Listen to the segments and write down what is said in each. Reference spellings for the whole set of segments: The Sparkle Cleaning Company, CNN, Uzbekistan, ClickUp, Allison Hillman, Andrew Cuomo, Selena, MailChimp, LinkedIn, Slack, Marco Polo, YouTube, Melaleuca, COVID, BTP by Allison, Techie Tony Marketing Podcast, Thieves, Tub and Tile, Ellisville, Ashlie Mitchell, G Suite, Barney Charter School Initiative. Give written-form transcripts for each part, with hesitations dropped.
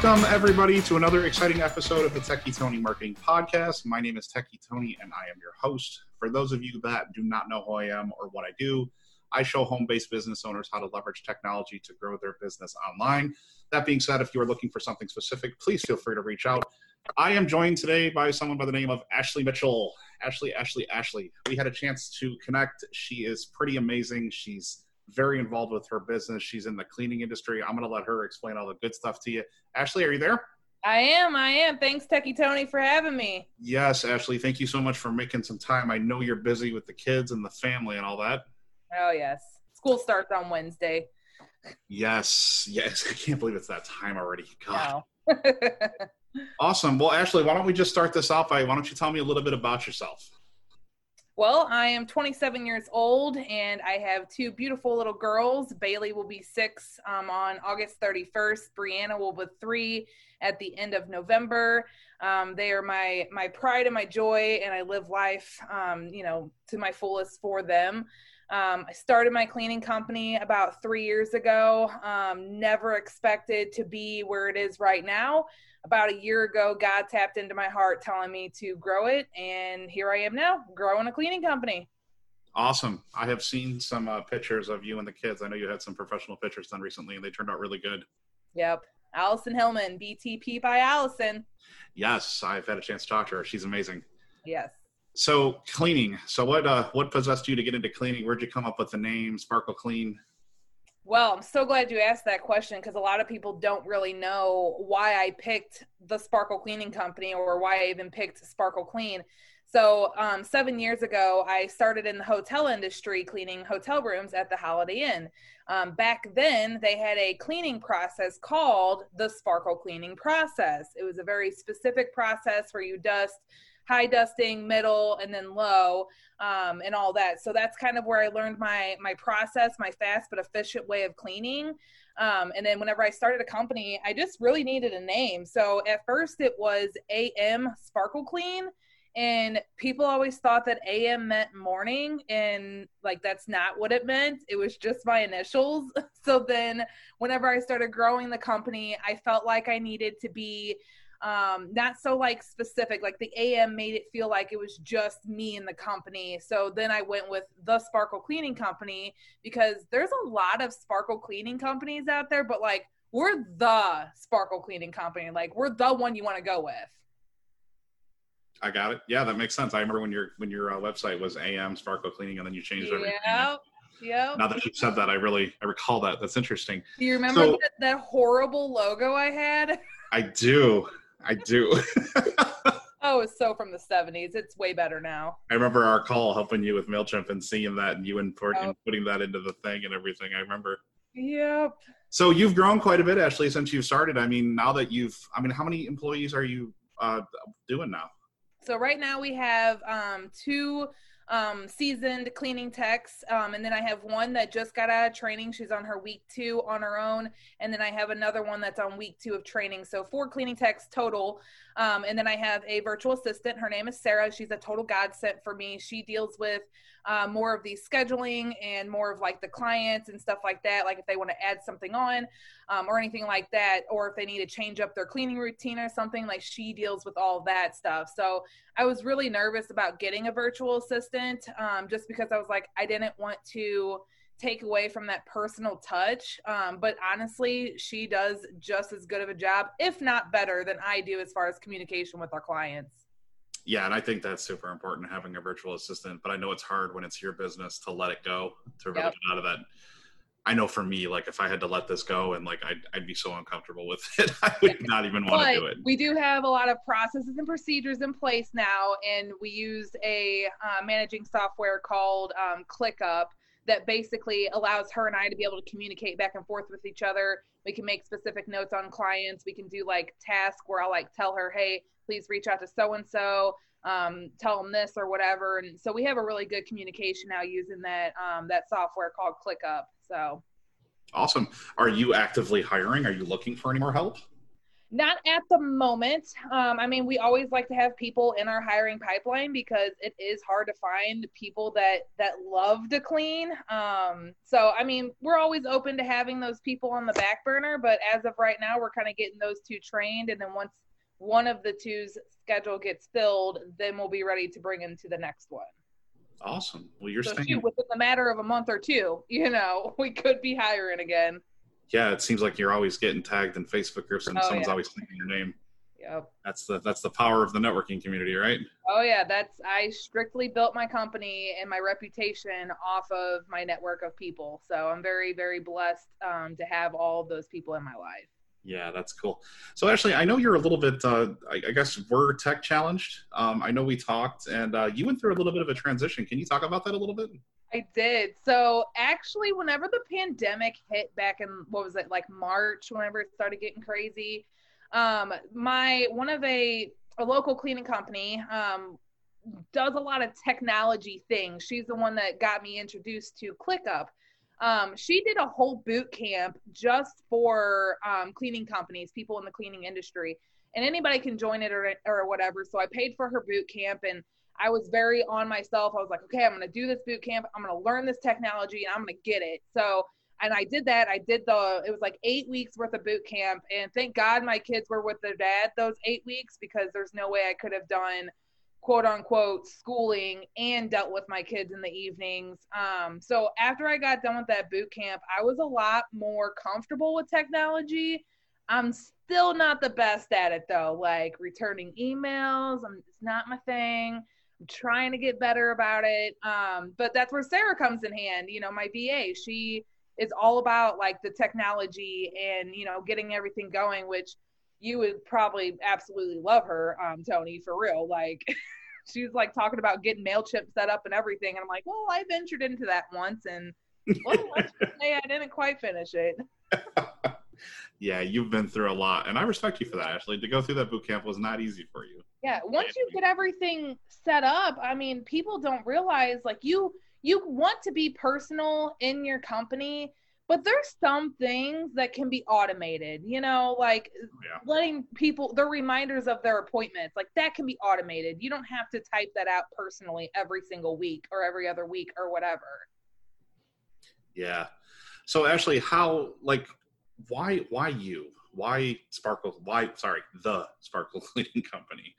Welcome, everybody, to another exciting episode of the Techie Tony Marketing Podcast. My name is Techie Tony, and I am your host. For those of you that do not know who I am or what I do, I show home-based business owners how to leverage technology to grow their business online. That being said, if you are looking for something specific, please feel free to reach out. I am joined today by someone by the name of Ashlie Mitchell. Ashlie. We had a chance to connect. She is pretty amazing. She's very involved with her business. She's in the cleaning industry. I'm going to let her explain all the good stuff to you. Ashlie, are you there? I am. Thanks, Techie Tony, for having me. Yes, Ashlie. Thank you so much for making some time. I know you're busy with the kids and the family and all that. Oh, yes. School starts on Wednesday. Yes. I can't believe it's that time already. God. No. Awesome. Well, Ashlie, why don't we just start this off by, why don't you tell me a little bit about yourself? Well, I am 27 years old, and I have two beautiful little girls. Bailey will be 6 on August 31st. Brianna will be 3 at the end of November. They are my pride and my joy, and I live life, to my fullest for them. I started my cleaning company about 3 years ago. Never expected to be where it is right now. About a year ago, God tapped into my heart telling me to grow it. And here I am now, growing a cleaning company. Awesome. I have seen some pictures of you and the kids. I know you had some professional pictures done recently, and they turned out really good. Yep. Allison Hillman, BTP by Allison. Yes, I've had a chance to talk to her. She's amazing. Yes. So cleaning. So what possessed you to get into cleaning? Where'd you come up with the name Sparkle Clean? Well, I'm so glad you asked that question because a lot of people don't really know why I picked the Sparkle Cleaning Company or why I even picked Sparkle Clean. So 7 years ago, I started in the hotel industry cleaning hotel rooms at the Holiday Inn. Back then, they had a cleaning process called the Sparkle Cleaning Process. It was a very specific process where you dust high dusting, middle, and then low, and all that. So that's kind of where I learned my process, my fast but efficient way of cleaning. And then whenever I started a company, I just really needed a name. So at first it was AM Sparkle Clean, and people always thought that AM meant morning, and like that's not what it meant. It was just my initials. So then whenever I started growing the company, I felt like I needed to be not so like specific, like the AM made it feel like it was just me and the company. So then I went with the Sparkle Cleaning Company because there's a lot of sparkle cleaning companies out there, but like we're the Sparkle Cleaning Company. Like we're the one you want to go with. I got it. Yeah, that makes sense. I remember when your website was AM Sparkle Cleaning and then you changed everything. Yeah. Now that you've said that, I recall that. That's interesting. Do you remember that horrible logo I had? I do. Oh, it's so from the 70s. It's way better now. I remember our call helping you with MailChimp and seeing that and you and putting that into the thing and everything. I remember. Yep. So you've grown quite a bit, Ashlie, since you've started. I mean, now that how many employees are you doing now? So right now we have two seasoned cleaning techs. And then I have one that just got out of training. She's on her week 2 on her own. And then I have another one that's on week 2 of training. So 4 cleaning techs total. And then I have a virtual assistant. Her name is Sarah. She's a total godsend for me. She deals with more of the scheduling and more of like the clients and stuff like that. Like if they want to add something on or anything like that, or if they need to change up their cleaning routine or something, like she deals with all that stuff. So I was really nervous about getting a virtual assistant. Just because I was like, I didn't want to take away from that personal touch. But honestly, she does just as good of a job, if not better than I do as far as communication with our clients. Yeah. And I think that's super important having a virtual assistant, but I know it's hard when it's your business to let it go, to really get out of that. I know for me, like if I had to let this go and like I'd be so uncomfortable with it, I would not even want to do it. We do have a lot of processes and procedures in place now, and we use a managing software called ClickUp that basically allows her and I to be able to communicate back and forth with each other. We can make specific notes on clients. We can do like tasks where I'll like tell her, hey, please reach out to so-and-so, tell them this or whatever. And so we have a really good communication now using that software called ClickUp. So awesome. Are you actively hiring? Are you looking for any more help? Not at the moment. I mean, we always like to have people in our hiring pipeline because it is hard to find people that love to clean. So, I mean, we're always open to having those people on the back burner, but as of right now, we're kind of getting those two trained. And then once one of the two's schedule gets filled, then we'll be ready to bring into the next one. Awesome. Well, you're staying within the matter of a month or two, we could be hiring again. Yeah, it seems like you're always getting tagged in Facebook groups and someone's always thinking your name. Yep. That's the power of the networking community, right? Oh yeah, I strictly built my company and my reputation off of my network of people. So I'm very, very blessed to have all of those people in my life. Yeah, that's cool. So Ashlie, I know you're a little bit, I guess we're tech challenged. I know we talked and you went through a little bit of a transition. Can you talk about that a little bit? I did. So actually, whenever the pandemic hit back in, March, whenever it started getting crazy, a local cleaning company does a lot of technology things. She's the one that got me introduced to ClickUp. She did a whole boot camp just for cleaning companies, people in the cleaning industry, and anybody can join it or whatever. So I paid for her boot camp and I was very on myself. I was like, okay, I'm going to do this boot camp. I'm going to learn this technology and I'm going to get it. So, and I did that. It was like 8 weeks worth of boot camp. And thank God my kids were with their dad those 8 weeks, because there's no way I could have done quote unquote schooling and dealt with my kids in the evenings. So after I got done with that boot camp, I was a lot more comfortable with technology. I'm still not the best at it though. Like returning emails, it's not my thing. I'm trying to get better about it. But that's where Sarah comes in hand. My VA, she is all about like the technology and, getting everything going, which you would probably absolutely love her, Tony, for real. Like she's like talking about getting MailChimp set up and everything. And I'm like, well, I ventured into that once and let's just say I didn't quite finish it. Yeah, you've been through a lot. And I respect you for that, Ashlie. To go through that boot camp was not easy for you. Yeah, once you get everything set up, I mean, people don't realize, like, you want to be personal in your company, but there's some things that can be automated, letting people, the reminders of their appointments, like that can be automated. You don't have to type that out personally every single week or every other week or whatever. Yeah. So Ashlie, why you? The Sparkle Cleaning Company?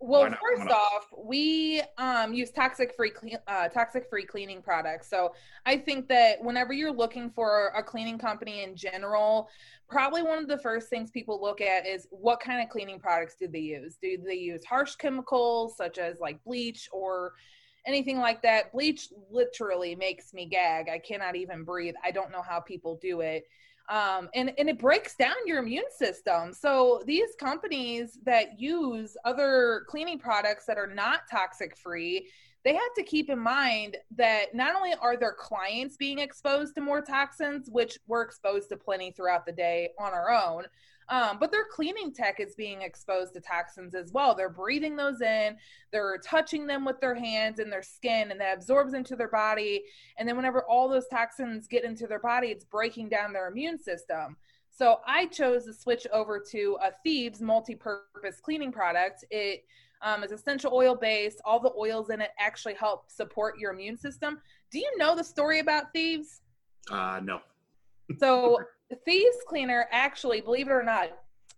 First off, we use toxic-free cleaning products. So I think that whenever you're looking for a cleaning company in general, probably one of the first things people look at is what kind of cleaning products do they use? Do they use harsh chemicals such as like bleach or anything like that? Bleach literally makes me gag. I cannot even breathe. I don't know how people do it. And it breaks down your immune system. So these companies that use other cleaning products that are not toxic free, they have to keep in mind that not only are their clients being exposed to more toxins, which we're exposed to plenty throughout the day on our own, but their cleaning tech is being exposed to toxins as well. They're breathing those in, they're touching them with their hands and their skin, and that absorbs into their body. And then whenever all those toxins get into their body, it's breaking down their immune system. So I chose to switch over to a Thieves multi-purpose cleaning product. It is essential oil-based. All the oils in it actually help support your immune system. Do you know the story about Thieves? No. So the Thieves cleaner actually, believe it or not,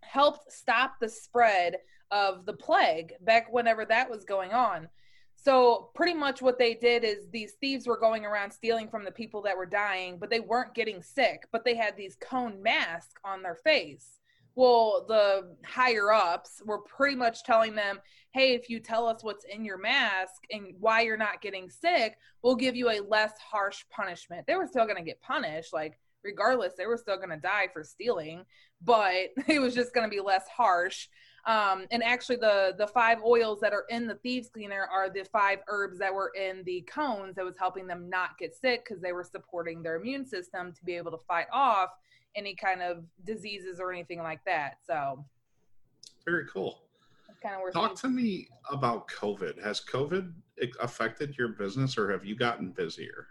helped stop the spread of the plague back whenever that was going on. So pretty much what they did is these thieves were going around stealing from the people that were dying, but they weren't getting sick, but they had these cone masks on their face. Well, the higher ups were pretty much telling them, hey, if you tell us what's in your mask and why you're not getting sick, we'll give you a less harsh punishment. They were still going to get punished. Like, regardless, they were still going to die for stealing, but it was just going to be less harsh. And actually the 5 oils that are in the Thieves cleaner are the 5 herbs that were in the cones that was helping them not get sick, because they were supporting their immune system to be able to fight off any kind of diseases or anything like that. So very cool. Talk to me about COVID. Has COVID affected your business, or have you gotten busier?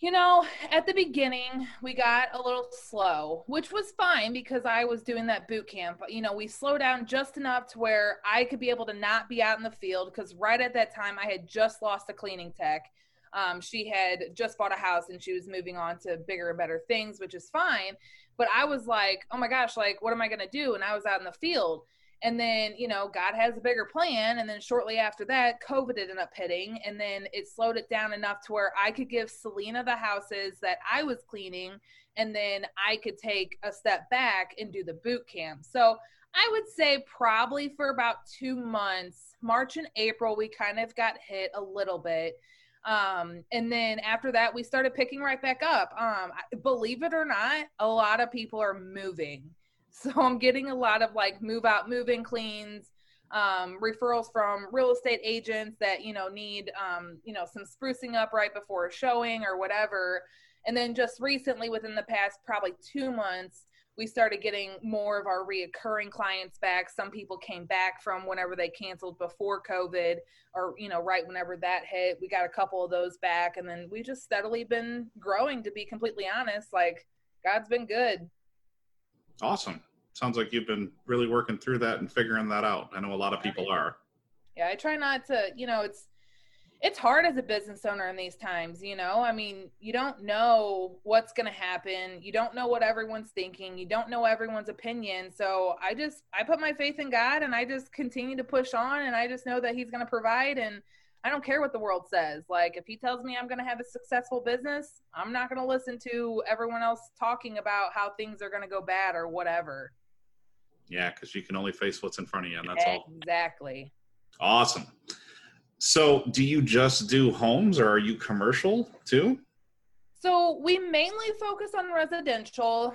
you know, at the beginning, we got a little slow, which was fine because I was doing that boot camp. You know, we slowed down just enough to where I could be able to not be out in the field, because right at that time, I had just lost a cleaning tech. She had just bought a house and she was moving on to bigger and better things, which is fine. But I was like, oh my gosh, like, what am I going to do? And I was out in the field. And then, you know, God has a bigger plan. And then shortly after that, COVID ended up hitting. And then it slowed it down enough to where I could give Selena the houses that I was cleaning. And then I could take a step back and do the boot camp. So I would say probably for about 2 months, March and April, we kind of got hit a little bit. And then after that, we started picking right back up. Believe it or not, a lot of people are moving. So I'm getting a lot of like move out, move in cleans, referrals from real estate agents that, you know, need, you know, some sprucing up right before a showing or whatever. And then just recently within the past, probably 2 months, we started getting more of our reoccurring clients back. Some people came back from whenever they canceled before COVID or, you know, right whenever that hit, we got a couple of those back. And then we just steadily been growing, to be completely honest. Like, God's been good. Awesome. Sounds like you've been really working through that and figuring that out. I know a lot of people are. Yeah, I try not to, you know, it's hard as a business owner in these times, you know. I mean, you don't know what's going to happen. You don't know what everyone's thinking. You don't know everyone's opinion. So I put my faith in God and I just continue to push on, and I just know that he's going to provide, and I don't care what the world says. Like, if he tells me I'm going to have a successful business, I'm not going to listen to everyone else talking about how things are going to go bad or whatever. Yeah, because you can only face what's in front of you, and that's all. Exactly. Awesome. So do you just do homes, or are you commercial too? So we mainly focus on residential.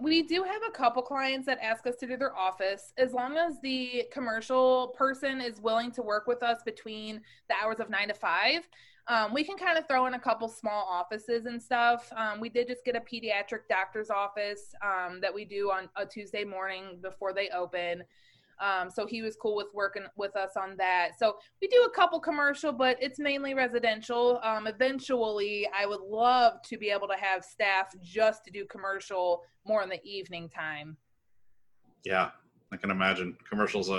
We do have a couple clients that ask us to do their office. As long as the commercial person is willing to work with us between the hours of 9 to 5, we can kind of throw in a couple small offices and stuff. We did just get a pediatric doctor's office that we do on a Tuesday morning before they open. So he was cool with working with us on that. So we do a couple commercial, but it's mainly residential. Eventually, I would love to be able to have staff just to do commercial more in the evening time. Yeah, I can imagine. Commercial's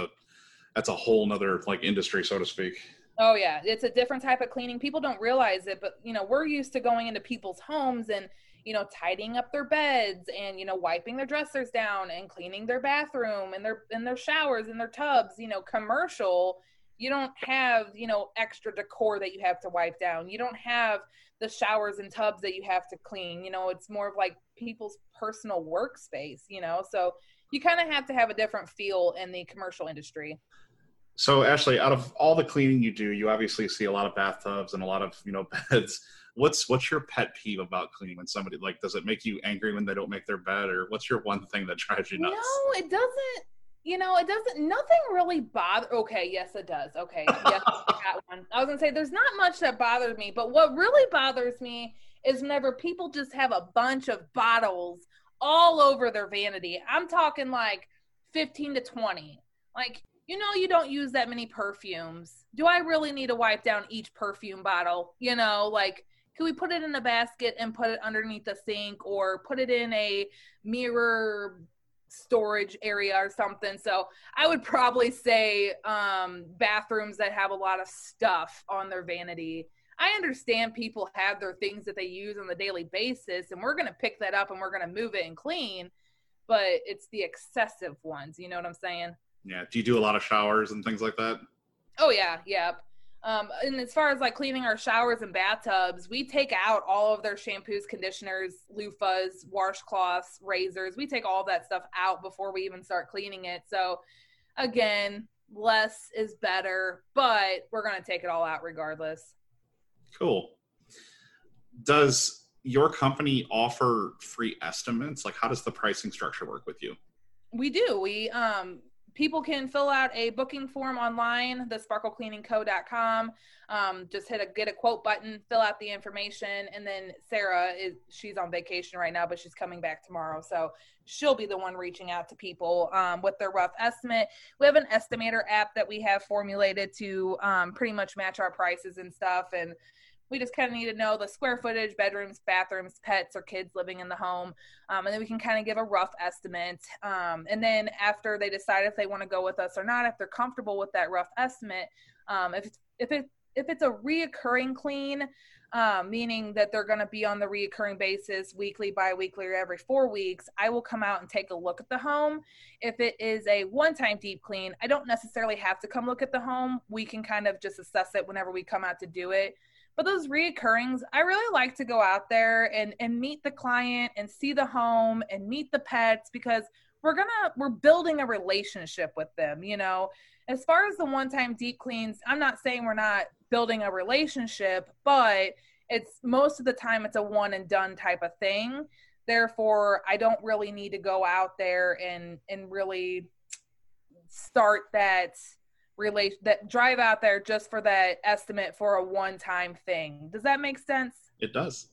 that's a whole nother like industry, so to speak. Oh yeah. It's a different type of cleaning. People don't realize it, but you know, we're used to going into people's homes and, you know, tidying up their beds and, you know, wiping their dressers down and cleaning their bathroom and their showers and their tubs. You know, commercial, you don't have, you know, extra decor that you have to wipe down. You don't have the showers and tubs that you have to clean. You know, it's more of like people's personal workspace, you know, so you kind of have to have a different feel in the commercial industry. So Ashlie, out of all the cleaning you do, you obviously see a lot of bathtubs and a lot of, you know, beds. What's your pet peeve about cleaning? When somebody, like, does it make you angry when they don't make their bed, or what's your one thing that drives you nuts? No, it doesn't. You know, it doesn't, nothing really bother. Okay. Yes, it does. Okay. Yes, I got one. I was going to say there's not much that bothers me, but what really bothers me is whenever people just have a bunch of bottles all over their vanity. I'm talking like 15 to 20, like, you know, you don't use that many perfumes. Do I really need to wipe down each perfume bottle? You know, like, can we put it in a basket and put it underneath the sink, or put it in a mirror storage area or something? So I would probably say bathrooms that have a lot of stuff on their vanity. I understand people have their things that they use on a daily basis, and we're going to pick that up and we're going to move it and clean, but it's the excessive ones. You know what I'm saying? Yeah. Do you do a lot of showers and things like that? Oh yeah. Yep. And as far as like cleaning our showers and bathtubs, we take out all of their shampoos, conditioners, loofahs, washcloths, razors. We take all that stuff out before we even start cleaning it. So again, less is better, but we're going to take it all out regardless. Cool. Does your company offer free estimates? Like, how does the pricing structure work with you? We do. People can fill out a booking form online, thesparklecleaningco.com. Just hit get a quote button, fill out the information. And then Sarah, she's on vacation right now, but she's coming back tomorrow. So she'll be the one reaching out to people with their rough estimate. We have an estimator app that we have formulated to pretty much match our prices and stuff. And We just kind of need to know the square footage, bedrooms, bathrooms, pets, or kids living in the home. And then we can kind of give a rough estimate. And then after they decide if they want to go with us or not, if they're comfortable with that rough estimate, if it's a reoccurring clean, meaning that they're going to be on the reoccurring basis weekly, bi-weekly, or every 4 weeks, I will come out and take a look at the home. If it is a one-time deep clean, I don't necessarily have to come look at the home. We can kind of just assess it whenever we come out to do it. But those reoccurrings, I really like to go out there and meet the client and see the home and meet the pets, because we're building a relationship with them, you know. As far as the one-time deep cleans, I'm not saying we're not building a relationship, but it's most of the time it's a one and done type of thing. Therefore, I don't really need to go out there and really start that relation, that drive out there just for that estimate for a one-time thing. Does that make sense? It does.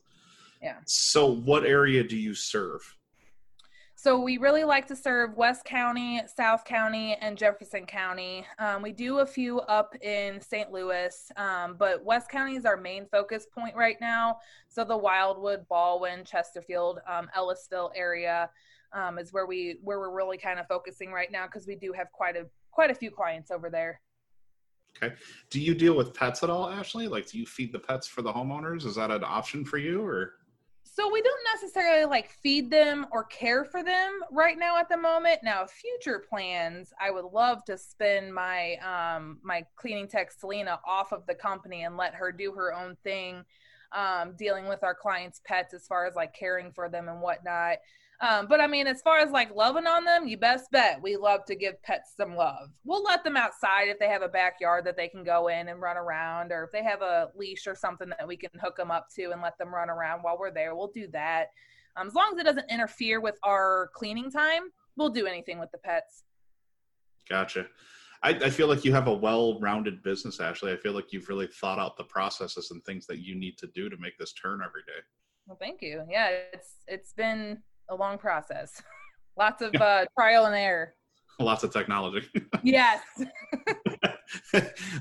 Yeah. So what area do you serve? So we really like to serve West County, South County, and Jefferson County. We do a few up in St. Louis, but West County is our main focus point right now. So the Wildwood, Baldwin, Chesterfield, Ellisville area is where we're really kind of focusing right now, because we do have quite a few clients over there. Okay. Do you deal with pets at all, Ashlie? Like, do you feed the pets for the homeowners? Is that an option for you, or? So we don't necessarily like feed them or care for them right now at the moment. Now, future plans, I would love to spin my my cleaning tech Selena off of the company and let her do her own thing, dealing with our clients' pets as far as like caring for them and whatnot. But I mean, as far as like loving on them, you best bet we love to give pets some love. We'll let them outside if they have a backyard that they can go in and run around, or if they have a leash or something that we can hook them up to and let them run around while we're there, we'll do that. As long as it doesn't interfere with our cleaning time, we'll do anything with the pets. Gotcha. I feel like you have a well-rounded business, Ashlie. I feel like you've really thought out the processes and things that you need to do to make this turn every day. Well, thank you. Yeah, it's been a long process. Lots of trial and error. Lots of technology. Yes.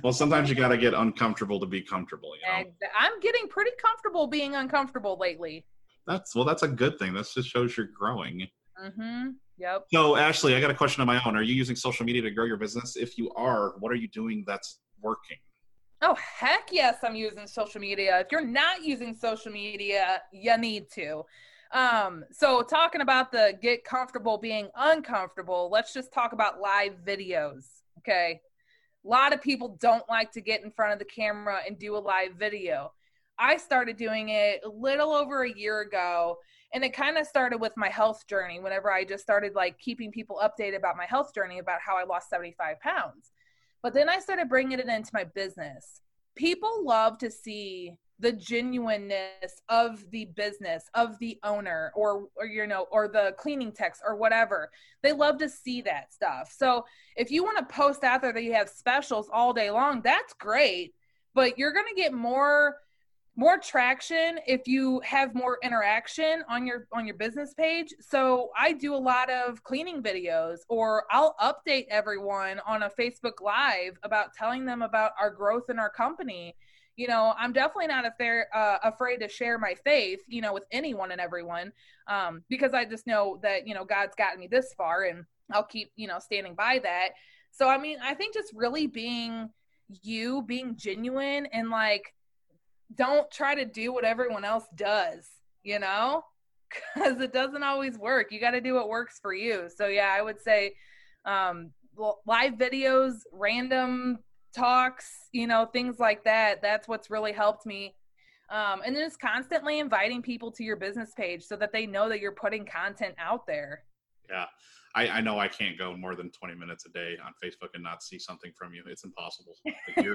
Well, sometimes you got to get uncomfortable to be comfortable. You know? And I'm getting pretty comfortable being uncomfortable lately. That's a good thing. This just shows you're growing. Mm-hmm. Yep. So, Ashlie, I got a question of my own. Are you using social media to grow your business? If you are, what are you doing that's working? Oh, heck yes, I'm using social media. If you're not using social media, you need to. So talking about the get comfortable being uncomfortable, let's just talk about live videos. Okay. A lot of people don't like to get in front of the camera and do a live video. I started doing it a little over a year ago, and it kind of started with my health journey. Whenever I just started like keeping people updated about my health journey, about how I lost 75 pounds, but then I started bringing it into my business. People love to see the genuineness of the business, of the owner, or you know, or the cleaning techs or whatever. They love to see that stuff. So if you want to post out there that you have specials all day long, that's great, but you're going to get more traction if you have more interaction on your business page. So I do a lot of cleaning videos, or I'll update everyone on a Facebook Live about telling them about our growth in our company. You know, I'm definitely not afraid to share my faith, you know, with anyone and everyone, because I just know that, you know, God's gotten me this far, and I'll keep, you know, standing by that. So, I mean, I think just really being genuine, and like, don't try to do what everyone else does, you know, because it doesn't always work. You got to do what works for you. So, yeah, I would say live videos, random talks, you know, things like that. That's what's really helped me. And then it's constantly inviting people to your business page so that they know that you're putting content out there. Yeah. I know I can't go more than 20 minutes a day on Facebook and not see something from you. It's impossible. Like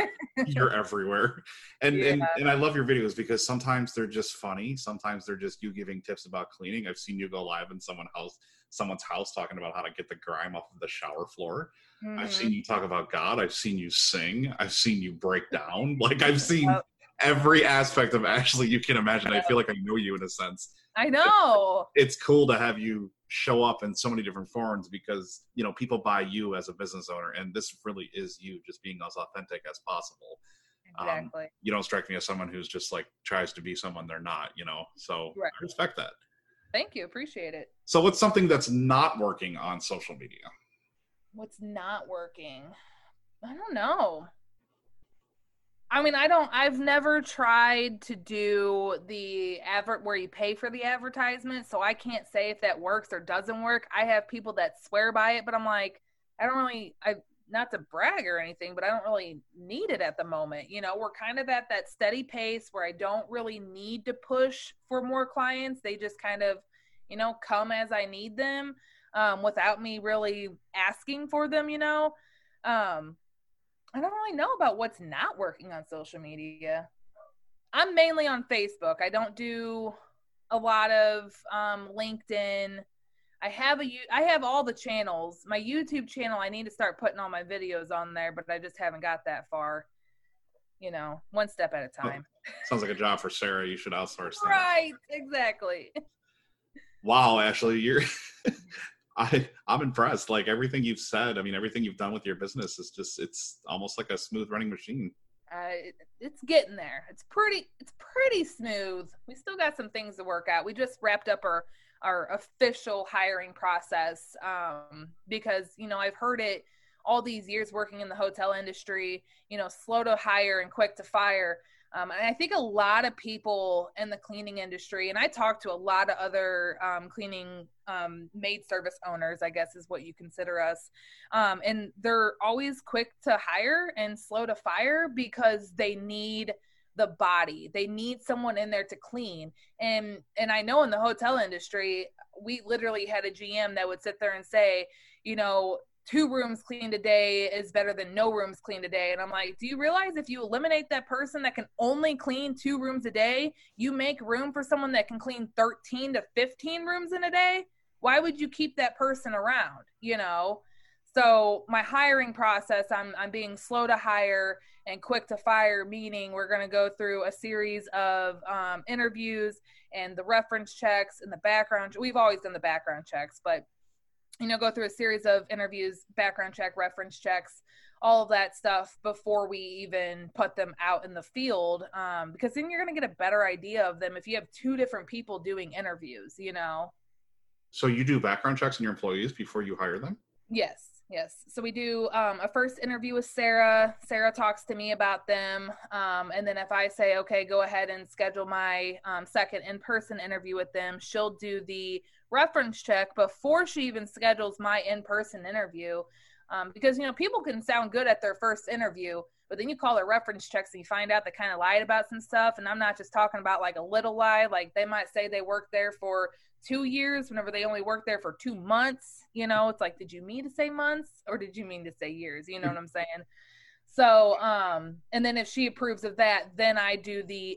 you're everywhere. And I love your videos, because sometimes they're just funny. Sometimes they're just you giving tips about cleaning. I've seen you go live in someone's house talking about how to get the grime off of the shower floor. Mm-hmm. I've seen you talk about God. I've seen you sing. I've seen you break down. Like, I've seen every aspect of Ashlie you can imagine. I feel like I know you in a sense. I know. It's cool to have you show up in so many different forms, because, you know, people buy you as a business owner, and this really is you just being as authentic as possible. Exactly. You don't strike me as someone who's just like tries to be someone they're not, you know, so right. I respect that. Thank you. Appreciate it. So what's something that's not working on social media? What's not working? I don't know. I mean, I've never tried to do the advert where you pay for the advertisement. So I can't say if that works or doesn't work. I have people that swear by it, but I'm like, not to brag or anything, but I don't really need it at the moment. You know, we're kind of at that steady pace where I don't really need to push for more clients. They just kind of, you know, come as I need them, without me really asking for them, you know? I don't really know about what's not working on social media. I'm mainly on Facebook. I don't do a lot of LinkedIn. I have all the channels. My YouTube channel, I need to start putting all my videos on there, but I just haven't got that far. You know, one step at a time. Sounds like a job for Sarah. You should outsource that. Right, exactly. Wow, Ashlie, you're I'm impressed. Like everything you've said, I mean, everything you've done with your business is just, it's almost like a smooth running machine. It's getting there. It's pretty smooth. We still got some things to work out. We just wrapped up our official hiring process because, you know, I've heard it all these years working in the hotel industry, you know, slow to hire and quick to fire. And I think a lot of people in the cleaning industry, and I talk to a lot of other cleaning maid service owners, I guess is what you consider us. And they're always quick to hire and slow to fire because they need the body. They need someone in there to clean. And I know in the hotel industry, we literally had a GM that would sit there and say, you know, 2 rooms cleaned a day is better than no rooms cleaned a day. And I'm like, do you realize if you eliminate that person that can only clean 2 rooms a day, you make room for someone that can clean 13 to 15 rooms in a day? Why would you keep that person around? You know? So my hiring process, I'm being slow to hire and quick to fire, meaning we're going to go through a series of interviews and the reference checks and the background. We've always done the background checks, but, you know, go through a series of interviews, background check, reference checks, all of that stuff before we even put them out in the field, because then you're going to get a better idea of them if you have 2 different people doing interviews, you know. So you do background checks on your employees before you hire them? Yes. Yes. So we do a first interview with Sarah. Sarah talks to me about them. And then if I say, okay, go ahead and schedule my second in-person interview with them, she'll do the reference check before she even schedules my in-person interview. Because, you know, people can sound good at their first interview, but then you call their reference checks and you find out they kind of lied about some stuff. And I'm not just talking about like a little lie. Like they might say they worked there for 2 years whenever they only worked there for 2 months. You know, it's like, did you mean to say months or did you mean to say years? You know what I'm saying? So, and then if she approves of that, then I do the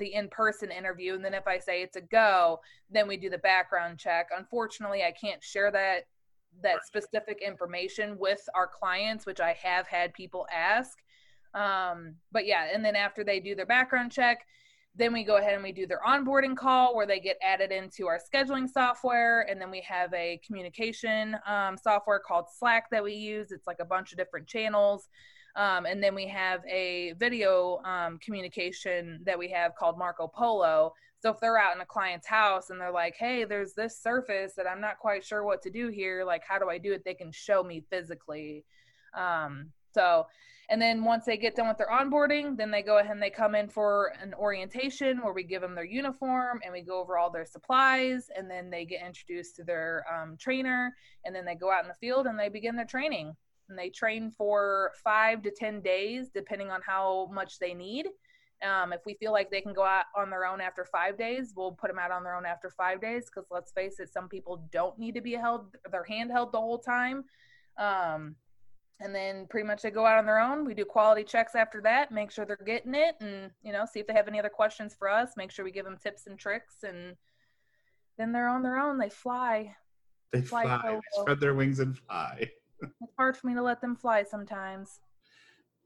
in-person interview. And then if I say it's a go, then we do the background check. Unfortunately, I can't share that specific information with our clients, which I have had people ask. But yeah. And then after they do their background check, then we go ahead and we do their onboarding call where they get added into our scheduling software. And then we have a communication software called Slack that we use. It's like a bunch of different channels. And then we have a video communication that we have called Marco Polo. So if they're out in a client's house and they're like, hey, there's this surface that I'm not quite sure what to do here. Like, how do I do it? They can show me physically. So, and then once they get done with their onboarding, then they go ahead and they come in for an orientation where we give them their uniform and we go over all their supplies, and then they get introduced to their trainer, and then they go out in the field and they begin their training, and they train for 5 to 10 days, depending on how much they need. If we feel like they can go out on their own after 5 days, we'll put them out on their own after 5 days. Cause let's face it, some people don't need to be held, their hand held the whole time. And then pretty much they go out on their own. We do quality checks after that, make sure they're getting it, and, you know, see if they have any other questions for us, make sure we give them tips and tricks, and then they're on their own. They fly. They spread their wings and fly. It's hard for me to let them fly sometimes.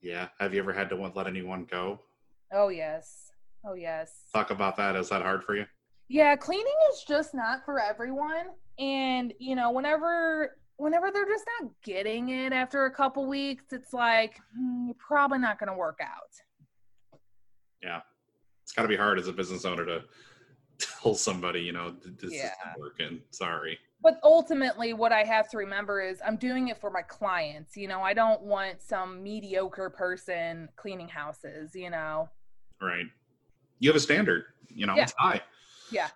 Yeah. Have you ever had to let anyone go? Oh, yes. Oh, yes. Talk about that. Is that hard for you? Yeah. Cleaning is just not for everyone. And, you know, whenever they're just not getting it after a couple weeks, it's like, you're probably not going to work out. Yeah. It's got to be hard as a business owner to tell somebody, you know, this isn't working. Sorry. But ultimately what I have to remember is I'm doing it for my clients. You know, I don't want some mediocre person cleaning houses, you know? Right. You have a standard, you know, it's high. Yeah.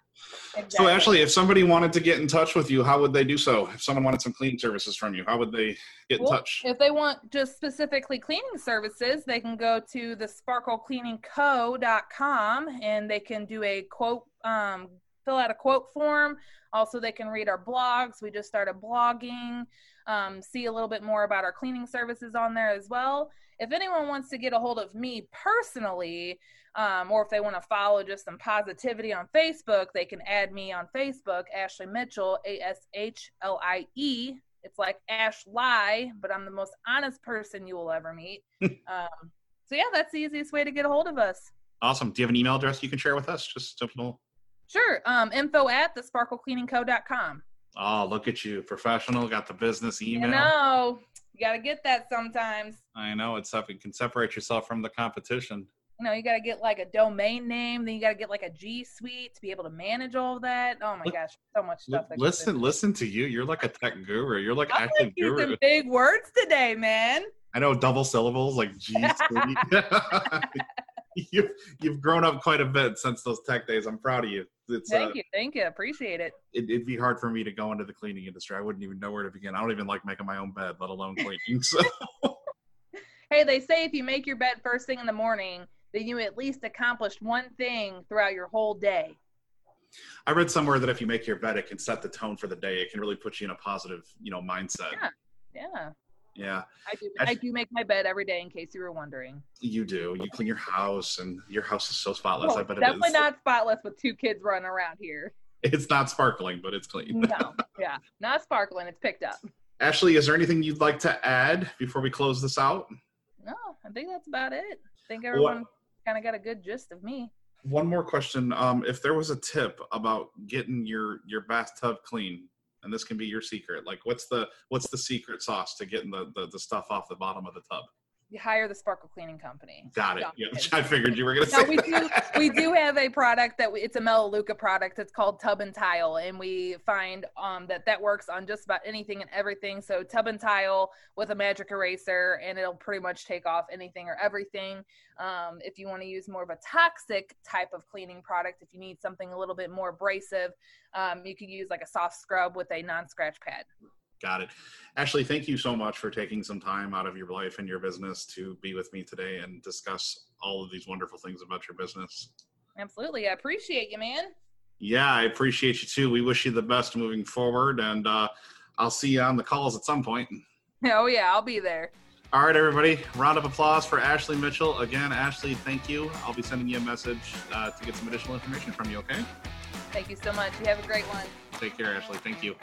Exactly. So Ashlie, if somebody wanted to get in touch with you, how would they do so? If someone wanted some cleaning services from you, how would they get in touch? If they want just specifically cleaning services, they can go to thesparklecleaningco.com and they can do a quote, fill out a quote form. Also, they can read our blogs. We just started blogging, see a little bit more about our cleaning services on there as well. If anyone wants to get a hold of me personally, or if they want to follow just some positivity on Facebook, they can add me on Facebook, Ashlie Mitchell, A-S-H-L-I-E. It's like Ashlie, but I'm the most honest person you will ever meet. So yeah, that's the easiest way to get a hold of us. Awesome. Do you have an email address you can share with us? Just so people... Sure. info@thesparklecleaningco.com. Oh, look at you. Professional. Got the business email. I know. You got to get that sometimes. I know. It's tough. You can separate yourself from the competition. You know, you got to get like a domain name. Then you got to get like a G Suite to be able to manage all that. Oh my gosh. So much stuff. Listen to you. You're like a tech guru. You're like I'm active guru. Using big words today, man. I know. Double syllables like G Suite. You've grown up quite a bit since those tech days. I'm proud of you. Thank you. Appreciate it. It'd be hard for me to go into the cleaning industry. I wouldn't even know where to begin. I don't even like making my own bed, let alone cleaning. So. Hey, they say if you make your bed first thing in the morning, then you at least accomplished one thing throughout your whole day. I read somewhere that if you make your bed, it can set the tone for the day. It can really put you in a positive, you know, mindset. Yeah. Yeah. I do make my bed every day in case you were wondering. You do. You clean your house, and your house is so spotless. Well, I bet it is. Definitely not spotless with two kids running around here. It's not sparkling, but it's clean. No. Yeah. Not sparkling. It's picked up. Ashlie, is there anything you'd like to add before we close this out? No, I think that's about it. I think everyone kind of got a good gist of me. One more question. If there was a tip about getting your bathtub clean, and this can be your secret. Like, what's the secret sauce to getting the stuff off the bottom of the tub? You hire the Sparkle Cleaning Company. Got it. Yeah, I figured you were going to say that. We do have a product it's a Melaleuca product. It's called Tub and Tile. And we find that works on just about anything and everything. So Tub and Tile with a magic eraser, and it'll pretty much take off anything or everything. If you want to use more of a toxic type of cleaning product, if you need something a little bit more abrasive, you can use like a soft scrub with a non-scratch pad. Got it. Ashlie, thank you so much for taking some time out of your life and your business to be with me today and discuss all of these wonderful things about your business. Absolutely. I appreciate you, man. Yeah, I appreciate you too. We wish you the best moving forward, and I'll see you on the calls at some point. Oh yeah, I'll be there. All right, everybody. Round of applause for Ashlie Mitchell. Again, Ashlie, thank you. I'll be sending you a message to get some additional information from you, okay? Thank you so much. You have a great one. Take care, Ashlie. Thank you.